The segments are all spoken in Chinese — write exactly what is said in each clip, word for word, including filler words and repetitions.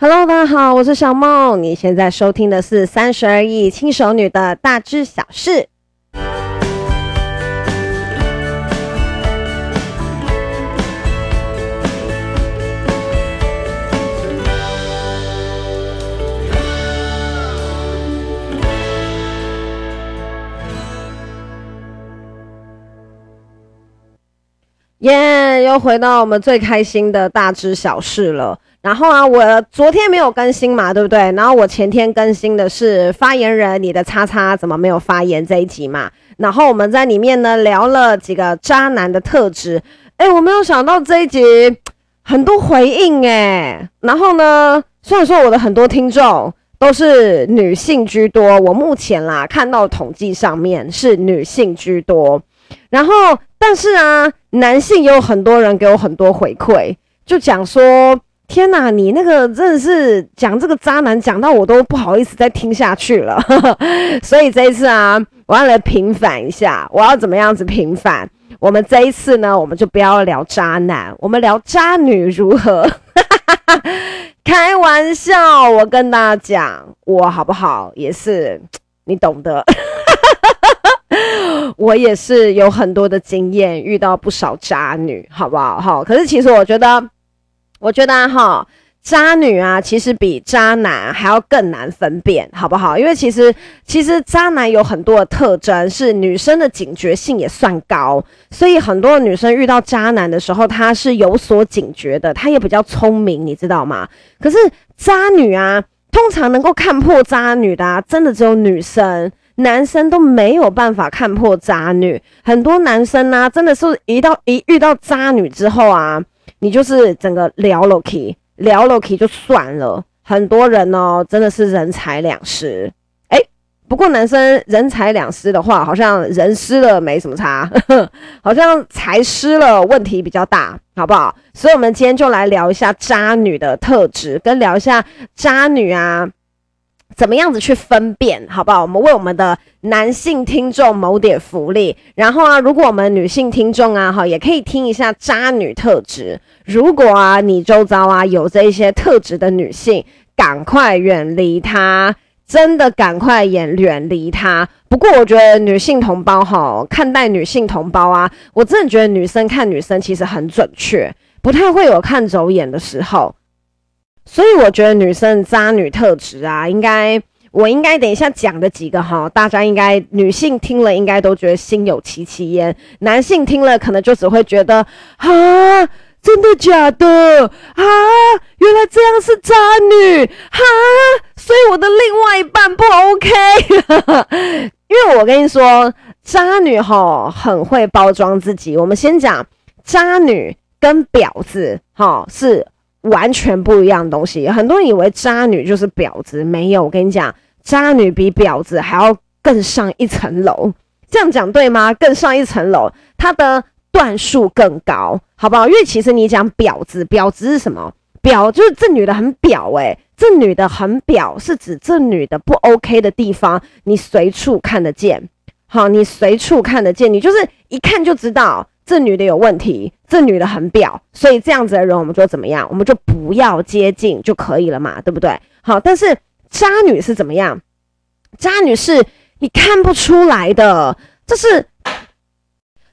Hello， 大家好，我是小梦。你现在收听的是《三十而已》轻熟女的大知小事。耶、yeah, 又回到我们最开心的大知小事了。然后啊，我昨天没有更新嘛，对不对？然后我前天更新的是发言人你的叉叉怎么没有发言这一集嘛。然后我们在里面呢聊了几个渣男的特质。诶，我没有想到这一集很多回应诶。然后呢，虽然说我的很多听众都是女性居多，我目前啦看到统计上面是女性居多。然后但是啊，男性也有很多人给我很多回馈，就讲说天哪，你那个真的是讲这个渣男讲到我都不好意思再听下去了所以这一次啊，我要来平反一下。我要怎么样子平反？我们这一次呢，我们就不要聊渣男，我们聊渣女如何开玩笑，我跟大家讲，我好不好也是你懂得我也是有很多的经验，遇到不少渣女，好不好？好，可是其实我觉得，我觉得哈，渣女啊，其实比渣男还要更难分辨，好不好？因为其实其实渣男有很多的特征，是女生的警觉性也算高，所以很多女生遇到渣男的时候，她是有所警觉的，她也比较聪明，你知道吗？可是渣女啊，通常能够看破渣女的啊，真的只有女生。男生都没有办法看破渣女，很多男生啊，真的是一到一遇到渣女之后啊，你就是整个聊了起，聊了起就算了。很多人哦，真的是人财两失。哎、欸，不过男生人财两失的话，好像人失了没什么差，好像财失了问题比较大，好不好？所以我们今天就来聊一下渣女的特质，跟聊一下渣女啊。怎么样子去分辨，好不好？我们为我们的男性听众谋点福利。然后啊，如果我们女性听众啊，哈，也可以听一下渣女特质。如果啊，你周遭啊有这一些特质的女性，赶快远离她，真的赶快远远离她。不过我觉得女性同胞哈，看待女性同胞啊，我真的觉得女生看女生其实很准确，不太会有看走眼的时候。所以我觉得女生渣女特质啊，应该我应该等一下讲的几个哈，大家应该女性听了应该都觉得心有戚戚焉，男性听了可能就只会觉得啊，真的假的啊，原来这样是渣女啊，所以我的另外一半不 OK 因为我跟你说，渣女哈很会包装自己。我们先讲渣女跟婊子哈是完全不一样的东西，很多人以为渣女就是婊子，没有，我跟你讲，渣女比婊子还要更上一层楼，这样讲对吗？更上一层楼，她的段数更高，好不好？因为其实你讲婊子，婊子是什么？婊就是这女的很婊，欸，这女的很婊是指这女的不 OK 的地方，你随处看得见，好，你随处看得见，你就是一看就知道。这女的有问题，这女的很婊，所以这样子的人我们就怎么样？我们就不要接近就可以了嘛，对不对？好，但是渣女是怎么样？渣女是你看不出来的，这是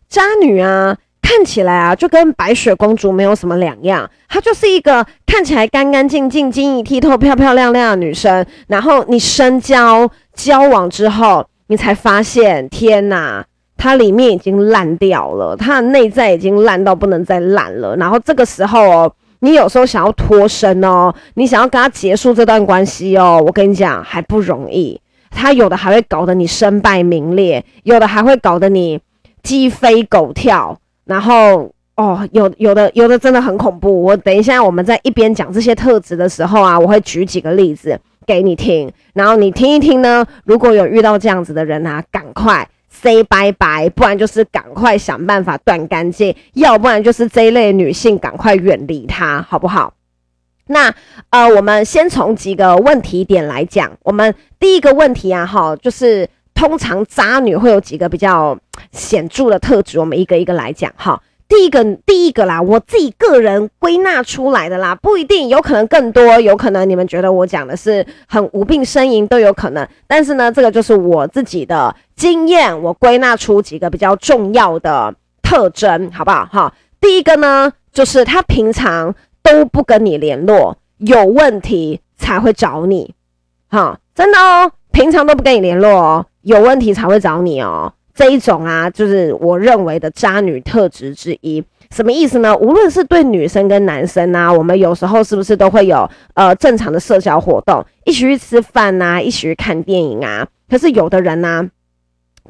渣女啊，看起来啊就跟白雪公主没有什么两样，她就是一个看起来干干净净、晶莹剔透、漂漂亮亮的女生。然后你深交交往之后，你才发现，天哪！它里面已经烂掉了，它的内在已经烂到不能再烂了。然后这个时候哦，你有时候想要脱身哦，你想要跟他结束这段关系哦，我跟你讲还不容易。他有的还会搞得你身败名裂，有的还会搞得你鸡飞狗跳。然后哦，有有的有的真的很恐怖。我等一下我们在一边讲这些特质的时候啊，我会举几个例子给你听，然后你听一听呢。如果有遇到这样子的人啊，赶快。say bye bye， 不然就是赶快想办法断干净，要不然就是这一类女性赶快远离她，好不好？那呃，我们先从几个问题点来讲。我们第一个问题啊，哈，就是通常渣女会有几个比较显著的特质，我们一个一个来讲哈。第一个第一个啦，我自己个人归纳出来的啦，不一定，有可能更多，有可能你们觉得我讲的是很无病呻吟都有可能，但是呢，这个就是我自己的经验，我归纳出几个比较重要的特征，好不好？哈，第一个呢，就是他平常都不跟你联络，有问题才会找你，哈，真的哦，平常都不跟你联络哦，有问题才会找你哦。这一种啊，就是我认为的渣女特质之一。什么意思呢？无论是对女生跟男生啊，我们有时候是不是都会有呃正常的社交活动，一起去吃饭啊，一起去看电影啊。可是有的人啊，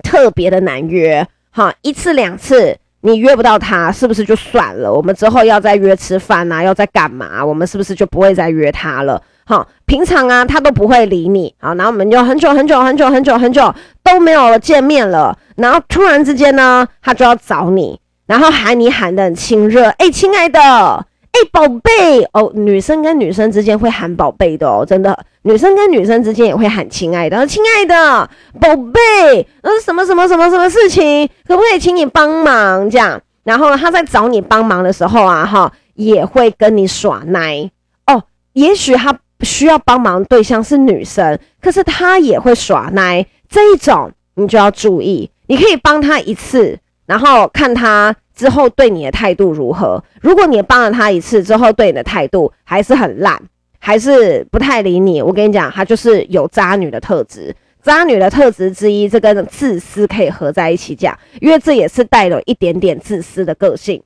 特别的难约，哈，一次两次你约不到他，是不是就算了？我们之后要再约吃饭啊，要再干嘛？我们是不是就不会再约他了？好，平常啊，他都不会理你，好，然后我们就很久很久很久很久很久都没有见面了，然后突然之间呢，他就要找你，然后喊你喊得很亲热，哎、欸，亲爱的，哎、欸，宝贝，哦，女生跟女生之间会喊宝贝的哦，真的，女生跟女生之间也会喊亲爱的，亲爱的，宝贝，那是什么什么什么什么事情，可不可以请你帮忙这样？然后呢，他在找你帮忙的时候啊，哈，也会跟你耍奶哦，也许他需要帮忙对象是女生，可是她也会耍奶，这一种你就要注意。你可以帮她一次，然后看她之后对你的态度如何。如果你帮了她一次之后对你的态度还是很烂，还是不太理你，我跟你讲，她就是有渣女的特质。渣女的特质之一，这跟自私可以合在一起讲，因为这也是带了一点点自私的个性。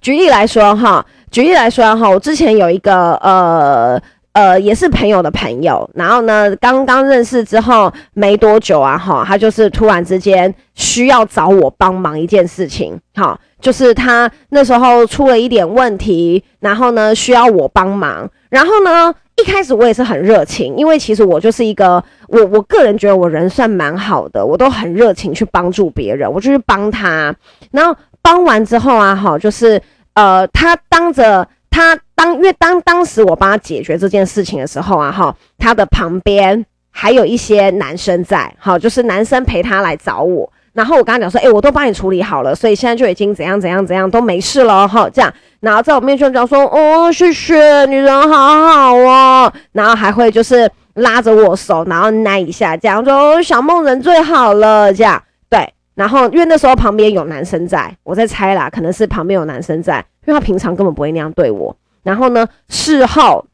举例来说哈，举例来说哈，我之前有一个呃呃也是朋友的朋友，然后呢刚刚认识之后没多久啊哈，他就是突然之间需要找我帮忙一件事情，哈，就是他那时候出了一点问题，然后呢需要我帮忙，然后呢一开始我也是很热情，因为其实我就是一个我我个人觉得我人算蛮好的，我都很热情去帮助别人，我就去帮他，然后帮完之后啊哈，就是呃，他当着他当，因为当当时我帮他解决这件事情的时候啊，哈，他的旁边还有一些男生在，好，就是男生陪他来找我，然后我跟他讲说，哎、欸，我都帮你处理好了，所以现在就已经怎样怎样怎样都没事了，哈，这样，然后在我面前讲说，哦，谢谢，你人好好哦，然后还会就是拉着我手，然后捏一下，这样说，哦，小梦人最好了，这样，对。然后因为那时候旁边有男生在，我在猜啦，可能是旁边有男生在，因为他平常根本不会那样对我。然后呢，事后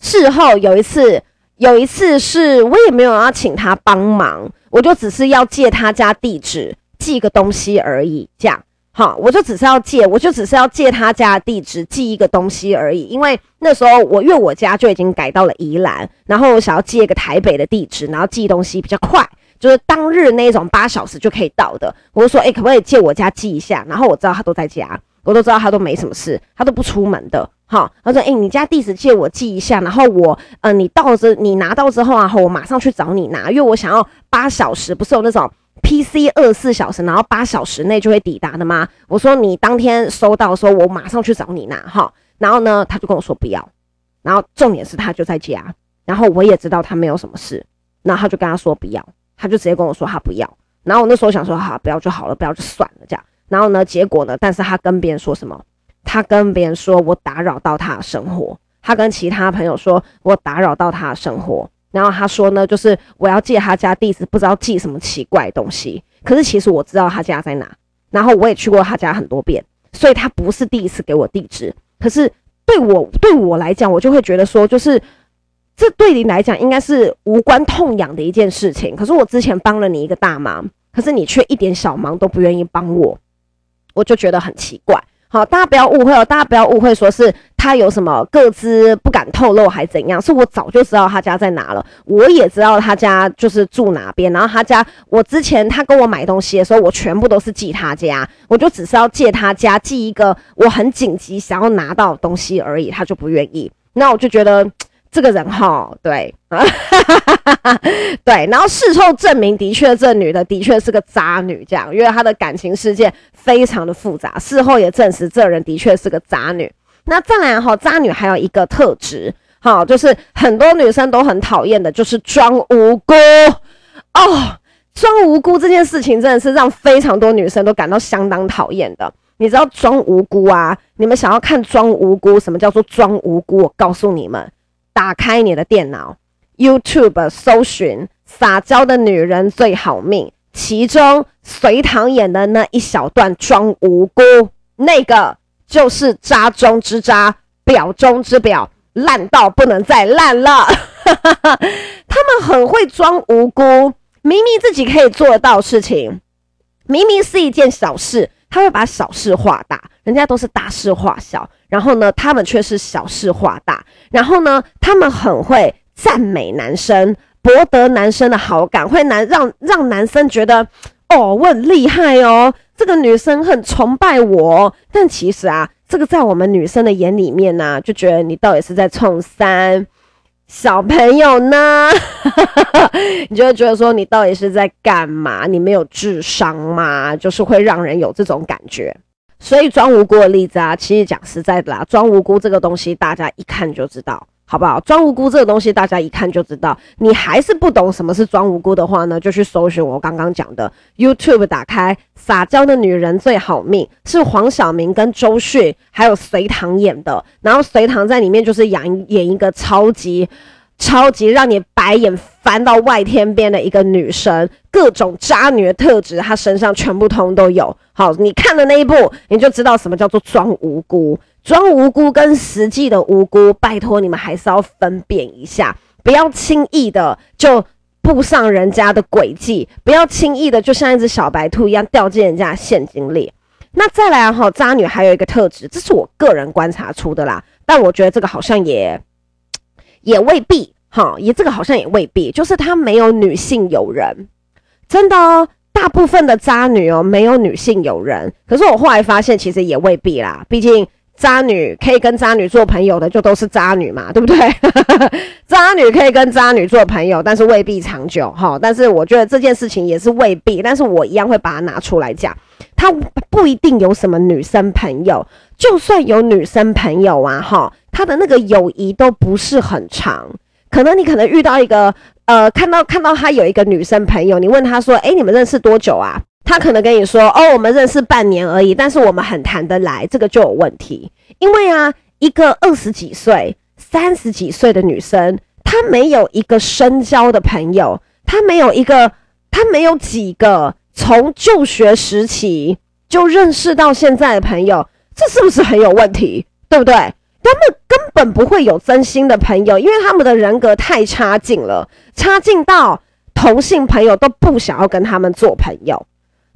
事后有一次有一次是我也没有要请他帮忙，我就只是要借他家地址寄个东西而已，这样，好，我就只是要借我就只是要借他家地址寄一个东西而已，因为那时候我因为我家就已经改到了宜兰，然后我想要借一个台北的地址，然后寄东西比较快，就是当日那种八小时就可以到的，我就说，哎、欸，可不可以借我家寄一下？然后我知道他都在家，我都知道他都没什么事，他都不出门的，哈。他说，哎、欸，你家地址借我寄一下，然后我，呃，你到之你拿到之后啊，我马上去找你拿，因为我想要八小时，不是有那种 P C 二十四小时，然后八小时内就会抵达的吗？我说你当天收到的时候，我马上去找你拿，哈。然后呢，他就跟我说不要，然后重点是他就在家，然后我也知道他没有什么事，然后他就跟他说不要。他就直接跟我说他不要，然后我那时候想说好，不要就好了，不要就算了这样。然后呢，结果呢，但是他跟别人说什么？他跟别人说我打扰到他的生活，他跟其他朋友说我打扰到他的生活。然后他说呢，就是我要借他家地址，不知道寄什么奇怪的东西。可是其实我知道他家在哪，然后我也去过他家很多遍，所以他不是第一次给我地址。可是对我对我来讲，我就会觉得说，就是。这对你来讲应该是无关痛痒的一件事情，可是我之前帮了你一个大忙，可是你却一点小忙都不愿意帮我，我就觉得很奇怪。好，大家不要误会哦，大家不要误会，说是他有什么个资不敢透露还怎样，是我早就知道他家在哪了，我也知道他家就是住哪边，然后他家我之前他跟我买东西的时候，我全部都是寄他家，我就只是要借他家寄一个我很紧急想要拿到的东西而已，他就不愿意，那我就觉得。这个人齁，对，对，然后事后证明，的确这女的的确是个渣女，这样，因为她的感情世界非常的复杂，事后也证实这人的确是个渣女。那再来齁，渣女还有一个特质，齁，就是很多女生都很讨厌的，就是装无辜哦。装无辜这件事情真的是让非常多女生都感到相当讨厌的。你知道装无辜啊，你们想要看装无辜，什么叫做装无辜？我告诉你们，打开你的电脑 YouTube 搜寻撒娇的女人最好命，其中隋棠演的那一小段装无辜，那个就是渣中之渣，婊中之婊，烂到不能再烂了。他们很会装无辜，明明自己可以做得到的事情，明明是一件小事，他会把小事化大，人家都是大事化小，然后呢他们却是小事化大。然后呢他们很会赞美男生，博得男生的好感，会男让让男生觉得哦我很厉害哦，这个女生很崇拜我。但其实啊，这个在我们女生的眼里面啊，就觉得你到底是在冲三小朋友呢？你就会觉得说你到底是在干嘛，你没有智商吗？就是会让人有这种感觉。所以装无辜的例子啊，其实讲实在的啦，装无辜这个东西大家一看就知道，好不好？装无辜这个东西大家一看就知道。你还是不懂什么是装无辜的话呢，就去搜寻我刚刚讲的 YouTube， 打开撒娇的女人最好命，是黄晓明跟周迅还有隋棠演的。然后隋棠在里面就是演演一个超级超级让你白眼翻到外天边的一个女生，各种渣女的特质她身上全部通都有。好，你看的那一部你就知道什么叫做装无辜。装无辜跟实际的无辜，拜托你们还是要分辨一下，不要轻易的就步上人家的轨迹，不要轻易的就像一只小白兔一样掉进人家的陷阱里。那再来啊，渣女还有一个特质，这是我个人观察出的啦，但我觉得这个好像也也未必哈，也这个好像也未必，就是她没有女性友人，真的哦。大部分的渣女哦，没有女性友人。可是我后来发现，其实也未必啦，毕竟渣女可以跟渣女做朋友的就都是渣女嘛，对不对？渣女可以跟渣女做朋友，但是未必长久哈。但是我觉得这件事情也是未必，但是我一样会把它拿出来讲。她不一定有什么女生朋友，就算有女生朋友啊哈，她的那个友谊都不是很长。可能你可能遇到一个呃，看到看到她有一个女生朋友，你问她说，哎，你们认识多久啊？他可能跟你说哦，我们认识半年而已，但是我们很谈得来，这个就有问题。因为啊，一个二十几岁、三十几岁的女生，她没有一个深交的朋友，她没有一个，她没有几个从就学时期就认识到现在的朋友，这是不是很有问题？对不对？他们根本不会有真心的朋友，因为他们的人格太差劲了，差劲到同性朋友都不想要跟他们做朋友。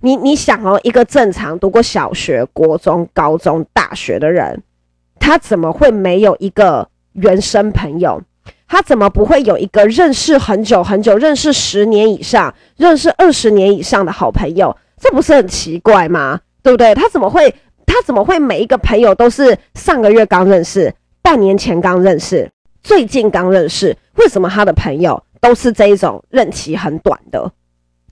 你你想哦，一个正常读过小学、国中、高中、大学的人，他怎么会没有一个原生朋友？他怎么不会有一个认识很久很久、认识十年以上、认识二十年以上的好朋友？这不是很奇怪吗？对不对？他怎么会他怎么会每一个朋友都是上个月刚认识、半年前刚认识、最近刚认识？为什么他的朋友都是这一种任期很短的？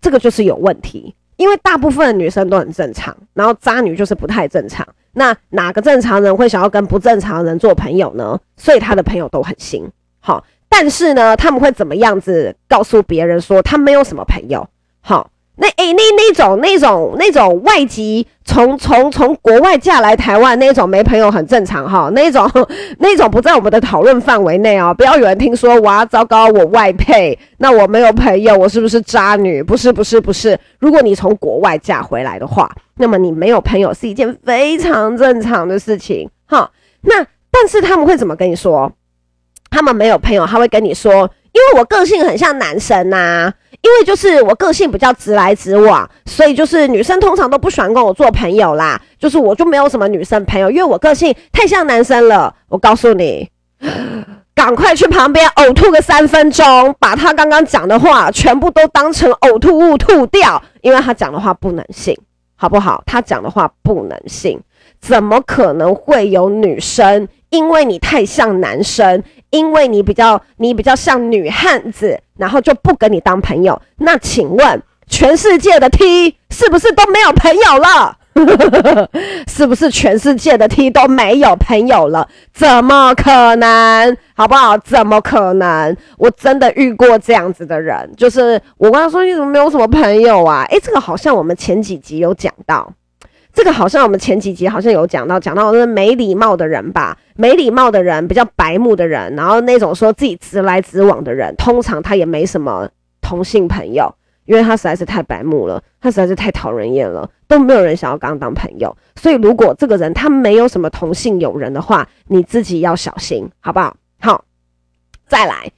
这个就是有问题。因为大部分的女生都很正常，然后渣女就是不太正常。那哪个正常人会想要跟不正常人做朋友呢？所以她的朋友都很新。好，但是呢，他们会怎么样子告诉别人说她没有什么朋友？好，那诶，那那种那种那种外籍从从从国外嫁来台湾那种没朋友很正常哈，那种那种不在我们的讨论范围内哦。不要有人听说哇，糟糕，我外配，那我没有朋友，我是不是渣女？不是不是不是。如果你从国外嫁回来的话，那么你没有朋友是一件非常正常的事情哈。那但是他们会怎么跟你说？他们没有朋友，他会跟你说。因为我个性很像男生啊，因为就是我个性比较直来直往，所以就是女生通常都不喜欢跟我做朋友啦，就是我就没有什么女生朋友，因为我个性太像男生了。我告诉你，赶快去旁边呕吐个三分钟，把他刚刚讲的话全部都当成呕吐物吐掉，因为他讲的话不能信，好不好？他讲的话不能信，怎么可能会有女生因为你太像男生，因为你比较你比较像女汉子，然后就不跟你当朋友？那请问全世界的 T 是不是都没有朋友了？是不是全世界的 T 都没有朋友了？怎么可能，好不好？怎么可能？我真的遇过这样子的人，就是我跟他说你怎么没有什么朋友啊？诶，这个好像我们前几集有讲到，这个好像我们前几集好像有讲到，讲到那没礼貌的人吧，没礼貌的人，比较白目的人，然后那种说自己直来直往的人，通常他也没什么同性朋友，因为他实在是太白目了，他实在是太讨人厌了，都没有人想要跟他当朋友。所以如果这个人他没有什么同性友人的话，你自己要小心，好不好？好，再来，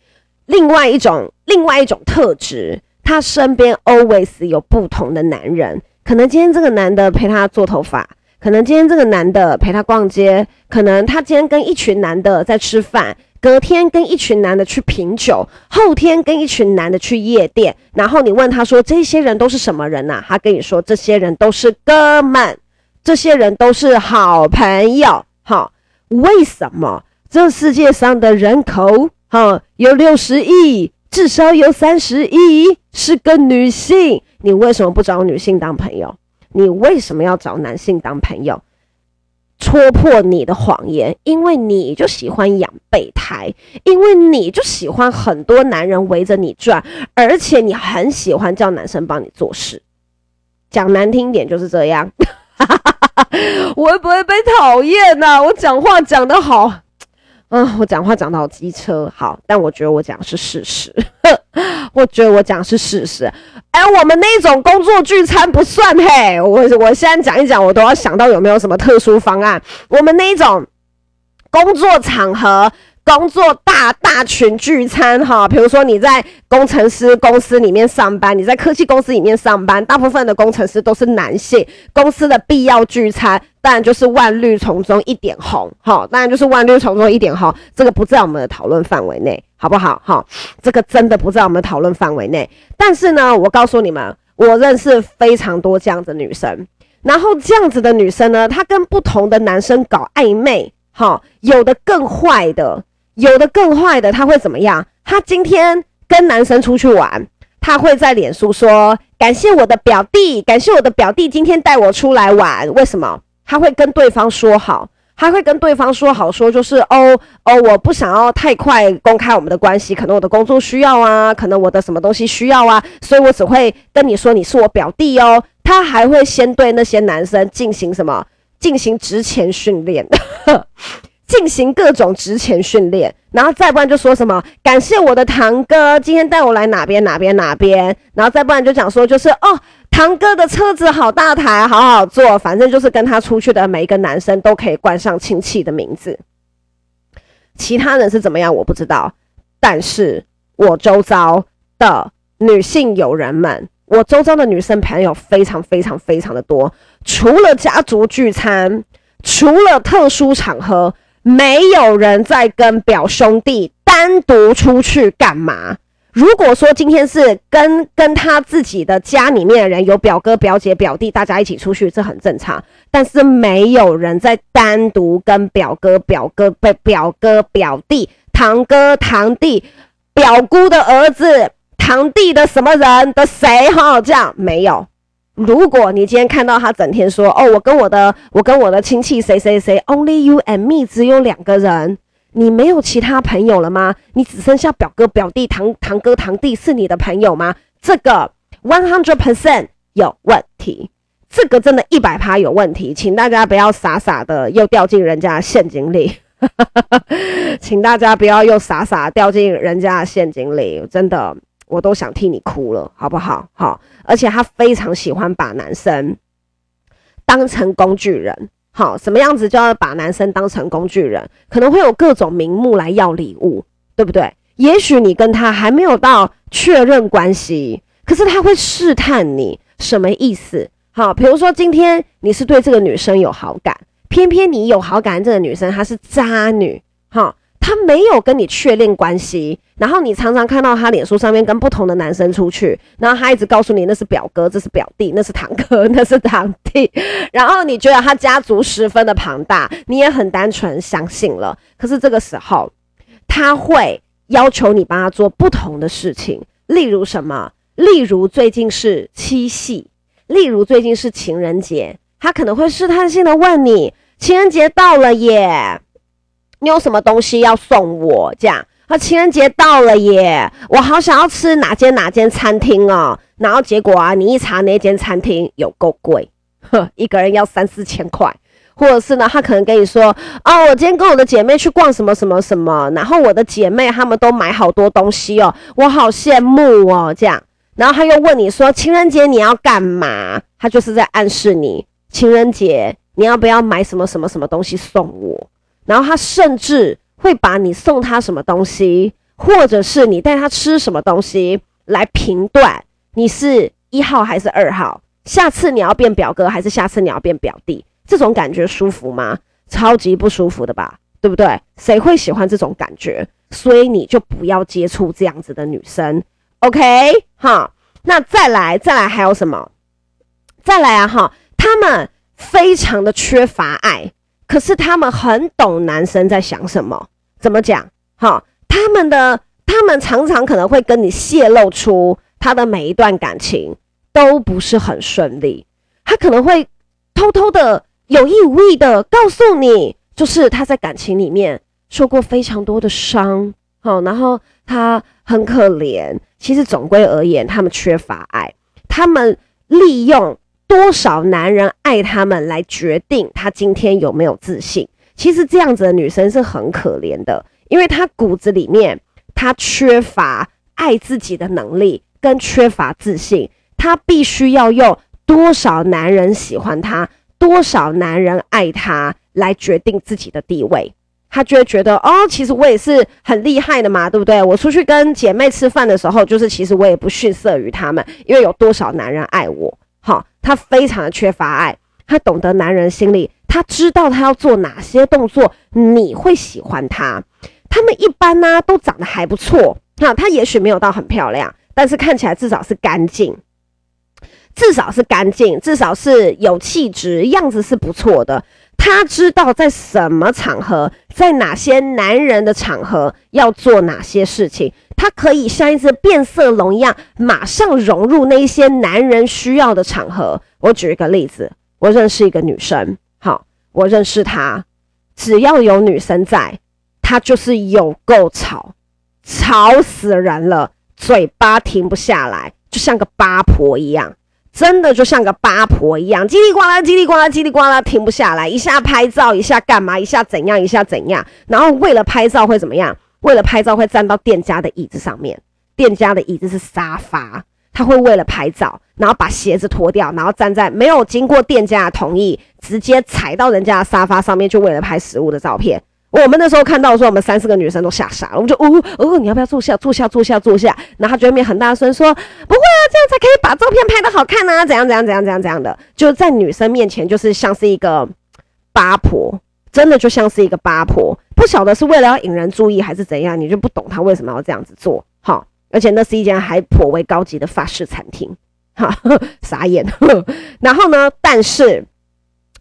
另外一种另外一种特质，他身边 always 有不同的男人，可能今天这个男的陪他做头发，可能今天这个男的陪他逛街，可能他今天跟一群男的在吃饭，隔天跟一群男的去品酒，后天跟一群男的去夜店，然后你问他说这些人都是什么人啊，他跟你说这些人都是哥们，这些人都是好朋友。好，为什么这世界上的人口好有六十亿，至少有三十亿是个女性，你为什么不找女性当朋友？你为什么要找男性当朋友？戳破你的谎言，因为你就喜欢养备胎，因为你就喜欢很多男人围着你转，而且你很喜欢叫男生帮你做事。讲难听点就是这样。我会不会被讨厌啊？我讲话讲得好，嗯，我讲话讲得好机车，好，但我觉得我讲的是事实。我觉得我讲是事实，哎、欸，我们那种工作聚餐不算嘿。我我现在讲一讲，我都要想到有没有什么特殊方案。我们那种工作场合、工作大大群聚餐哈，比如说你在工程师公司里面上班，你在科技公司里面上班，大部分的工程师都是男性。公司的必要聚餐，当然就是万绿丛中一点红哈，当然就是万绿丛中一点红，这个不在我们的讨论范围内。好不好？齁，这个真的不在我们讨论范围内。但是呢，我告诉你们，我认识非常多这样子的女生。然后这样子的女生呢，她跟不同的男生搞暧昧，齁，有的更坏的，有的更坏的，她会怎么样？她今天跟男生出去玩，她会在脸书说，感谢我的表弟，感谢我的表弟今天带我出来玩。为什么？她会跟对方说好。他会跟对方说好，说就是哦哦，我不想要太快公开我们的关系，可能我的工作需要啊，可能我的什么东西需要啊，所以我只会跟你说你是我表弟哦。他还会先对那些男生进行什么？进行职前训练，进行各种职前训练，然后再不然就说什么感谢我的堂哥今天带我来哪边哪边哪边，然后再不然就讲说就是哦。堂哥的车子好大台，好好坐，反正就是跟他出去的每一个男生都可以冠上亲戚的名字。其他人是怎么样我不知道，但是我周遭的女性友人们，我周遭的女生朋友非常非常非常的多，除了家族聚餐，除了特殊场合，没有人在跟表兄弟单独出去干嘛。如果说今天是跟跟他自己的家里面的人，有表哥表姐表弟大家一起出去，这很正常，但是没有人在单独跟表哥表哥被表哥表弟堂哥堂弟表姑的儿子堂弟的什么人的谁哈，这样没有。如果你今天看到他整天说哦我跟我的我跟我的亲戚谁谁谁 only you and me 只有两个人，你没有其他朋友了吗？你只剩下表哥表弟堂堂哥堂弟是你的朋友吗？这个 百分之百 有问题，这个真的 百分之百 有问题，请大家不要傻傻的又掉进人家的陷阱里。请大家不要又傻傻掉进人家的陷阱里，真的我都想替你哭了，好不好？好，而且他非常喜欢把男生当成工具人。好，什么样子就要把男生当成工具人，可能会有各种名目来要礼物，对不对？也许你跟他还没有到确认关系，可是他会试探你，什么意思？好，比如说今天你是对这个女生有好感，偏偏你有好感这个女生她是渣女，好，她没有跟你确认关系，然后你常常看到她脸书上面跟不同的男生出去，然后她一直告诉你那是表哥，这是表弟，那是堂哥，那是堂弟，然后你觉得他家族十分的庞大，你也很单纯相信了。可是这个时候他会要求你帮他做不同的事情，例如什么？例如最近是七夕，例如最近是情人节，他可能会试探性的问你，情人节到了耶，你有什么东西要送我？这样，啊，情人节到了耶，我好想要吃哪间哪间餐厅哦。然后结果啊，你一查那间餐厅有够贵，呵，一个人要三四千块。或者是呢，他可能跟你说，哦，我今天跟我的姐妹去逛什么什么什么，然后我的姐妹她们都买好多东西哦，我好羡慕哦，这样。然后他又问你说，情人节你要干嘛？他就是在暗示你，情人节你要不要买什么什么什么东西送我？然后他甚至会把你送他什么东西，或者是你带他吃什么东西来评断你是一号还是二号，下次你要变表哥还是下次你要变表弟。这种感觉舒服吗？超级不舒服的吧，对不对？谁会喜欢这种感觉？所以你就不要接触这样子的女生 ，OK？ 哈，那再来，再来还有什么？再来啊，哈，他们非常的缺乏爱，可是他们很懂男生在想什么。怎么讲？哈，他们的他们常常可能会跟你泄露出他的每一段感情都不是很顺利，他可能会偷偷的。有意无意的告诉你，就是他在感情里面受过非常多的伤，哦，然后他很可怜。其实总归而言，他们缺乏爱，他们利用多少男人爱他们来决定他今天有没有自信。其实这样子的女生是很可怜的，因为她骨子里面她缺乏爱自己的能力，跟缺乏自信。她必须要用多少男人喜欢她，多少男人爱他来决定自己的地位。他就会觉得，哦，其实我也是很厉害的嘛，对不对？我出去跟姐妹吃饭的时候，就是其实我也不逊色于他们，因为有多少男人爱我。好，他非常的缺乏爱，他懂得男人心理，他知道他要做哪些动作你会喜欢他。他们一般呢，啊，都长得还不错，啊，他也许没有到很漂亮，但是看起来至少是干净，至少是干净，至少是有气质，样子是不错的。他知道在什么场合，在哪些男人的场合要做哪些事情。他可以像一只变色龙一样，马上融入那些男人需要的场合。我举一个例子，我认识一个女生，好，我认识她，只要有女生在，她就是有够吵，吵死人了，嘴巴停不下来，就像个八婆一样。真的就像个八婆一样，叽里呱啦叽里呱啦叽里呱啦停不下来，一下拍照，一下干嘛，一下怎样一下怎样。然后为了拍照会怎么样？为了拍照会站到店家的椅子上面，店家的椅子是沙发，他会为了拍照然后把鞋子脱掉，然后站在没有经过店家的同意直接踩到人家的沙发上面，就为了拍食物的照片。我们那时候看到的时候，我们三四个女生都吓傻了，我们就哦哦，你要不要坐下坐下坐下坐下？然后他就在那边很大声说，不会啊，这样才可以把照片拍得好看啊，怎样怎样怎样怎样怎样的，就在女生面前就是像是一个八婆，真的就像是一个八婆，不晓得是为了要引人注意还是怎样，你就不懂她为什么要这样子做，哈。而且那是一间还颇为高级的法式餐厅，哈，傻眼。然后呢，但是，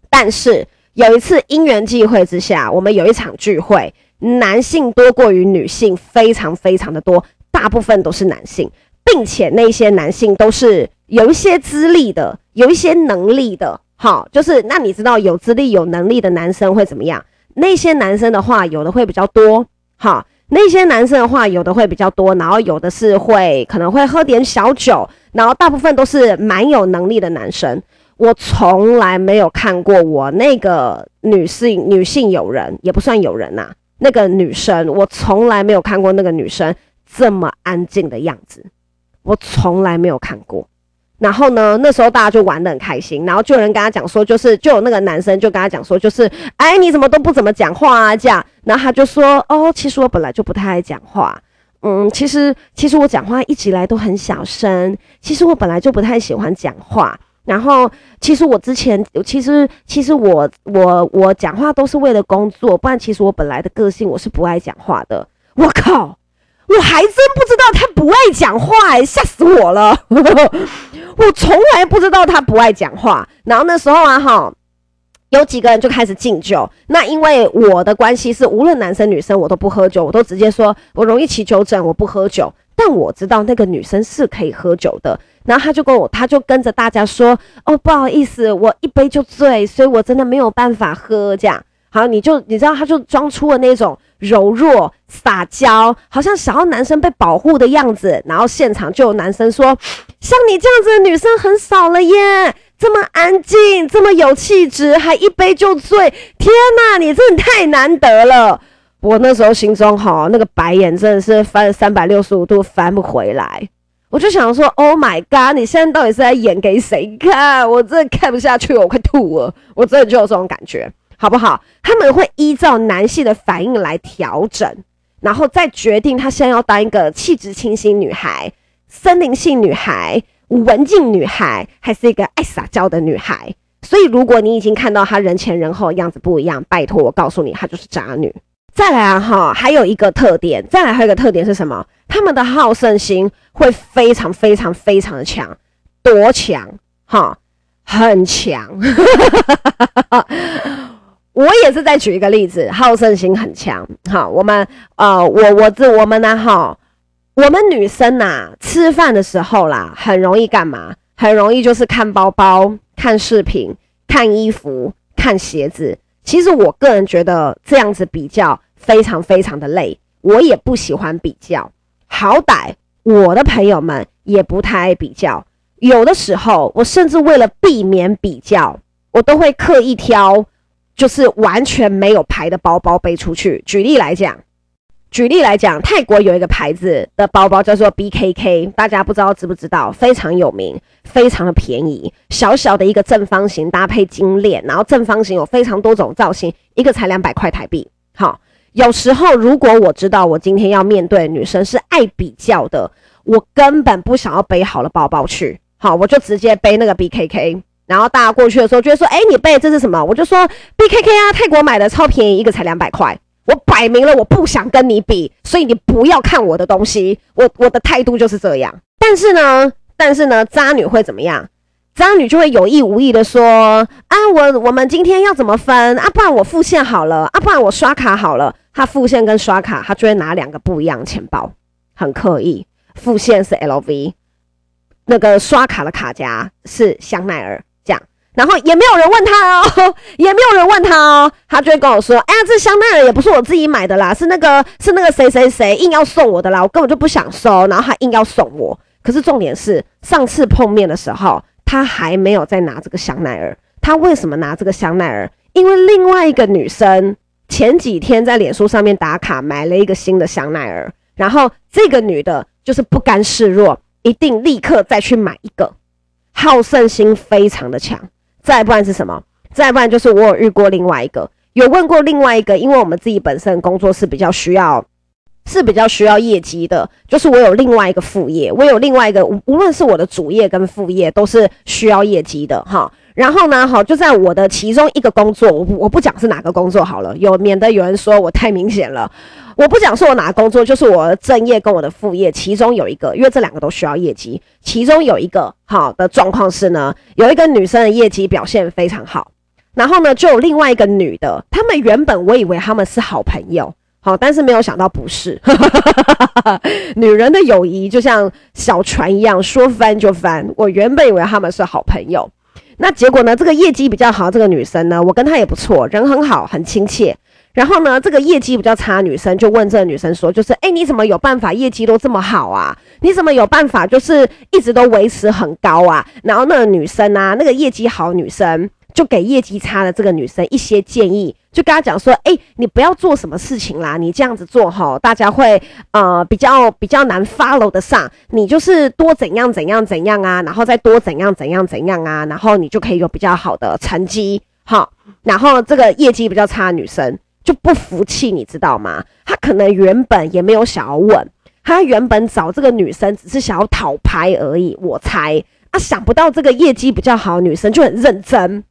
但是。有一次因缘际会之下，我们有一场聚会，男性多过于女性，非常非常的多，大部分都是男性，并且那些男性都是有一些资历的，有一些能力的，好，就是那你知道有资历有能力的男生会怎么样？那些男生的话，有的会比较多，好，那些男生的话，有的会比较多，然后有的是会可能会喝点小酒，然后大部分都是蛮有能力的男生。我从来没有看过我那个女性女性友人，也不算友人呐，啊，那个女生，我从来没有看过那个女生这么安静的样子，我从来没有看过。然后呢，那时候大家就玩得很开心，然后就有人跟他讲说，就是就有那个男生就跟他讲说，就是哎，你怎么都不怎么讲话啊这样。然后他就说，哦，其实我本来就不太爱讲话。嗯，其实其实我讲话一直以来都很小声，其实我本来就不太喜欢讲话。然后，其实我之前，其实其实我我我讲话都是为了工作，不然其实我本来的个性我是不爱讲话的。我靠，我还真不知道他不爱讲话，欸，吓死我了！我从来不知道他不爱讲话。然后那时候啊，哈，有几个人就开始敬酒。那因为我的关系是，无论男生女生我都不喝酒，我都直接说我容易起酒疹，我不喝酒。但我知道那个女生是可以喝酒的，然后她就跟我，她就跟着大家说，哦，不好意思，我一杯就醉，所以我真的没有办法喝这样。好，你就你知道，她就装出了那种柔弱撒娇，好像想要男生被保护的样子。然后现场就有男生说，像你这样子的女生很少了耶，这么安静，这么有气质，还一杯就醉，天哪，你真的太难得了。我那时候心中齁，那个白眼真的是翻了三百六十五度翻不回来。我就想说 Oh my god， 你现在到底是在演给谁看？我真的看不下去了，我快吐了，我真的就有这种感觉，好不好？他们会依照男性的反应来调整，然后再决定他现在要当一个气质清新女孩、森林系女孩、文静女孩，还是一个爱撒娇的女孩。所以如果你已经看到他人前人后样子不一样，拜托我告诉你，他就是渣女。再来啊，还有一个特点，再来还有一个特点是什么？他们的好胜心会非常非常非常的强，多强哈，很强。我也是再举一个例子，好胜心很强哈。我们呃，我我这我们呢、啊、哈，我们女生呐、啊，吃饭的时候啦，很容易干嘛？很容易就是看包包、看饰品、看衣服、看鞋子。其实我个人觉得这样子比较非常非常的累，我也不喜欢比较，好歹我的朋友们也不太爱比较。有的时候我甚至为了避免比较，我都会刻意挑就是完全没有牌的包包背出去。举例来讲举例来讲泰国有一个牌子的包包叫做 B K K， 大家不知道知不知道，非常有名，非常的便宜，小小的一个正方形搭配金链，然后正方形有非常多种造型，一个才两百块台币。好，有时候如果我知道我今天要面对女生是爱比较的，我根本不想要背好了包包去，好，我就直接背那个 B K K， 然后大家过去的时候就会说，诶、欸、你背这是什么？我就说 B K K 啊，泰国买的，超便宜，一个才两百块，我摆明了我不想跟你比，所以你不要看我的东西，我我的态度就是这样。但是呢，但是呢，渣女会怎么样？渣女就会有意无意的说，啊，我我们今天要怎么分啊？不然我付现好了，啊，不然我刷卡好了。她付现跟刷卡，她就会拿两个不一样的钱包，很刻意。付现是 L V， 那个刷卡的卡夹是香奈儿。然后也没有人问他哦，也没有人问他哦，他就会跟我说，哎呀，这香奈儿也不是我自己买的啦，是那个是那个谁谁谁硬要送我的啦，我根本就不想收，然后他硬要送我。可是重点是，上次碰面的时候，他还没有再拿这个香奈儿。他为什么拿这个香奈儿？因为另外一个女生前几天在脸书上面打卡买了一个新的香奈儿，然后这个女的就是不甘示弱，一定立刻再去买一个，好胜心非常的强。再不然是什么？再不然就是我有遇过另外一个，有问过另外一个，因为我们自己本身工作是比较需要，是比较需要业绩的。就是我有另外一个副业，我有另外一个，无论是我的主业跟副业都是需要业绩的哈。然后呢，哈，就在我的其中一个工作，我我不讲是哪个工作好了，有免得有人说我太明显了。我不讲说我哪个工作，就是我的正业跟我的副业，其中有一个，因为这两个都需要业绩，其中有一个好的状况是呢，有一个女生的业绩表现非常好，然后呢，就有另外一个女的，她们原本我以为她们是好朋友，好，但是没有想到不是。女人的友谊就像小船一样，说翻就翻。我原本以为她们是好朋友，那结果呢，这个业绩比较好，这个女生呢，我跟她也不错，人很好，很亲切。然后呢，这个业绩比较差女生就问这个女生说，就是，诶，你怎么有办法业绩都这么好啊？你怎么有办法就是一直都维持很高啊？然后那个女生啊，那个业绩好女生就给业绩差的这个女生一些建议，就跟她讲说，诶，你不要做什么事情啦，你这样子做齁，大家会呃比较比较难 follow 得上，你就是多怎样怎样怎样啊，然后再多怎样怎样怎样啊，然后你就可以有比较好的成绩齁。然后这个业绩比较差的女生就不服气，你知道吗？他可能原本也没有想要问，他原本找这个女生只是想要讨拍而已，我猜。啊，想不到这个业绩比较好的女生就很认真，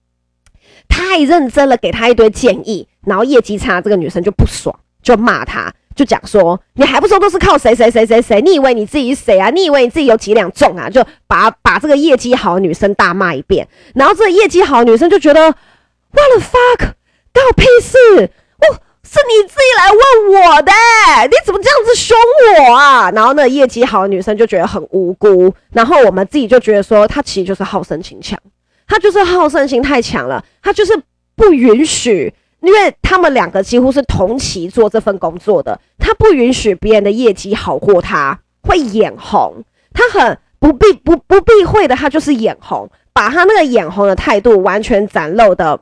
太认真了，给他一堆建议，然后业绩差这个女生就不爽，就骂他，就讲说，你还不说都是靠谁谁谁谁谁，你以为你自己是谁啊？你以为你自己有几两重啊？就把把这个业绩好的女生大骂一遍，然后这个业绩好的女生就觉得，What the fuck， 搞屁事。哦，是你自己来问我的、欸，你怎么这样子凶我啊？然后呢，业绩好的女生就觉得很无辜，然后我们自己就觉得说，她其实就是好胜心强，她就是好胜心太强了，她就是不允许，因为他们两个几乎是同期做这份工作的，她不允许别人的业绩好过她，会眼红，她很不避不不避讳的，她就是眼红，把她那个眼红的态度完全展露的，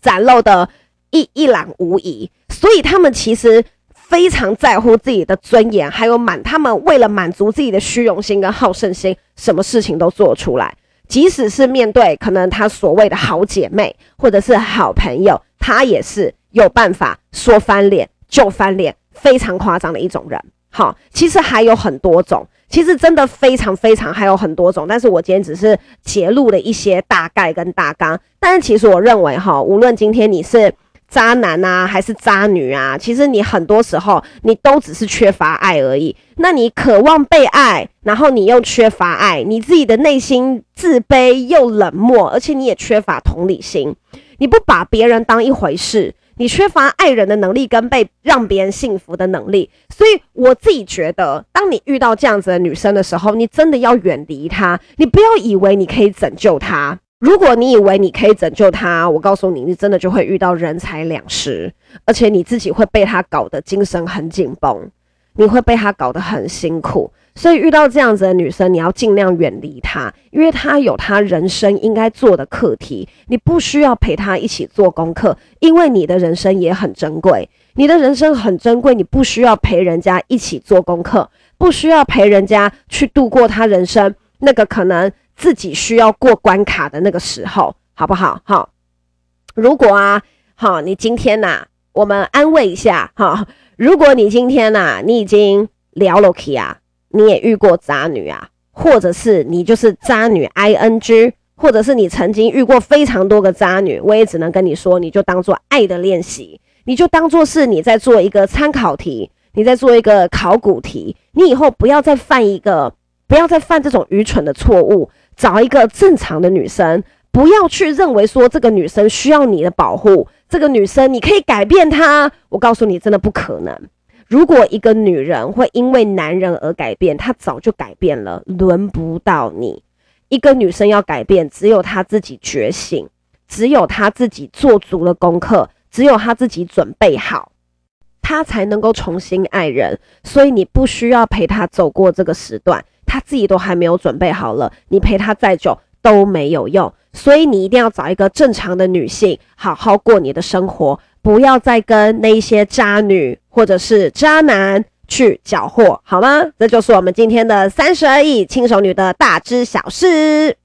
展露的。一一览无遗，所以他们其实非常在乎自己的尊严，还有满他们为了满足自己的虚荣心跟好胜心，什么事情都做出来。即使是面对可能他所谓的好姐妹或者是好朋友，他也是有办法说翻脸就翻脸，非常夸张的一种人。好，其实还有很多种，其实真的非常非常还有很多种，但是我今天只是揭露了一些大概跟大纲。但是其实我认为哈，无论今天你是渣男啊还是渣女啊，其实你很多时候你都只是缺乏爱而已。那你渴望被爱，然后你又缺乏爱，你自己的内心自卑又冷漠，而且你也缺乏同理心，你不把别人当一回事，你缺乏爱人的能力跟被让别人幸福的能力。所以我自己觉得，当你遇到这样子的女生的时候，你真的要远离她，你不要以为你可以拯救她。如果你以为你可以拯救他，我告诉你，你真的就会遇到人财两失，而且你自己会被他搞得精神很紧绷，你会被他搞得很辛苦。所以遇到这样子的女生，你要尽量远离她，因为她有她人生应该做的课题，你不需要陪她一起做功课，因为你的人生也很珍贵，你的人生很珍贵，你不需要陪人家一起做功课，不需要陪人家去度过她人生那个可能自己需要过关卡的那个时候，好不好？好，如果啊，好，你今天呐、啊，我们安慰一下哈。如果你今天呐、啊，你已经聊了 K 啊，你也遇过渣女啊，或者是你就是渣女 I N G， 或者是你曾经遇过非常多个渣女，我也只能跟你说，你就当做爱的练习，你就当做是你在做一个参考题，你在做一个考古题，你以后不要再犯一个，不要再犯这种愚蠢的错误。找一个正常的女生，不要去认为说这个女生需要你的保护，这个女生你可以改变她。我告诉你，真的不可能。如果一个女人会因为男人而改变，她早就改变了，轮不到你。一个女生要改变，只有她自己觉醒，只有她自己做足了功课，只有她自己准备好，她才能够重新爱人。所以你不需要陪她走过这个时段，他自己都还没有准备好了，你陪他再久都没有用。所以你一定要找一个正常的女性，好好过你的生活，不要再跟那些渣女或者是渣男去搅和，好吗？这就是我们今天的三十而已轻熟女的大知小事。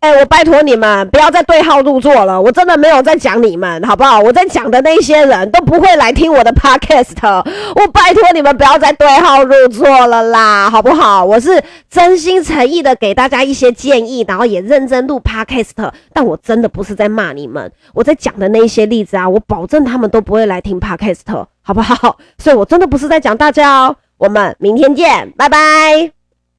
欸、我拜托你们不要再对号入座了，我真的没有在讲你们，好不好？我在讲的那些人都不会来听我的 podcast， 我拜托你们不要再对号入座了啦，好不好？我是真心诚意的给大家一些建议，然后也认真录 podcast， 但我真的不是在骂你们，我在讲的那些例子啊，我保证他们都不会来听 podcast， 好不好？所以我真的不是在讲大家哦，我们明天见，拜拜。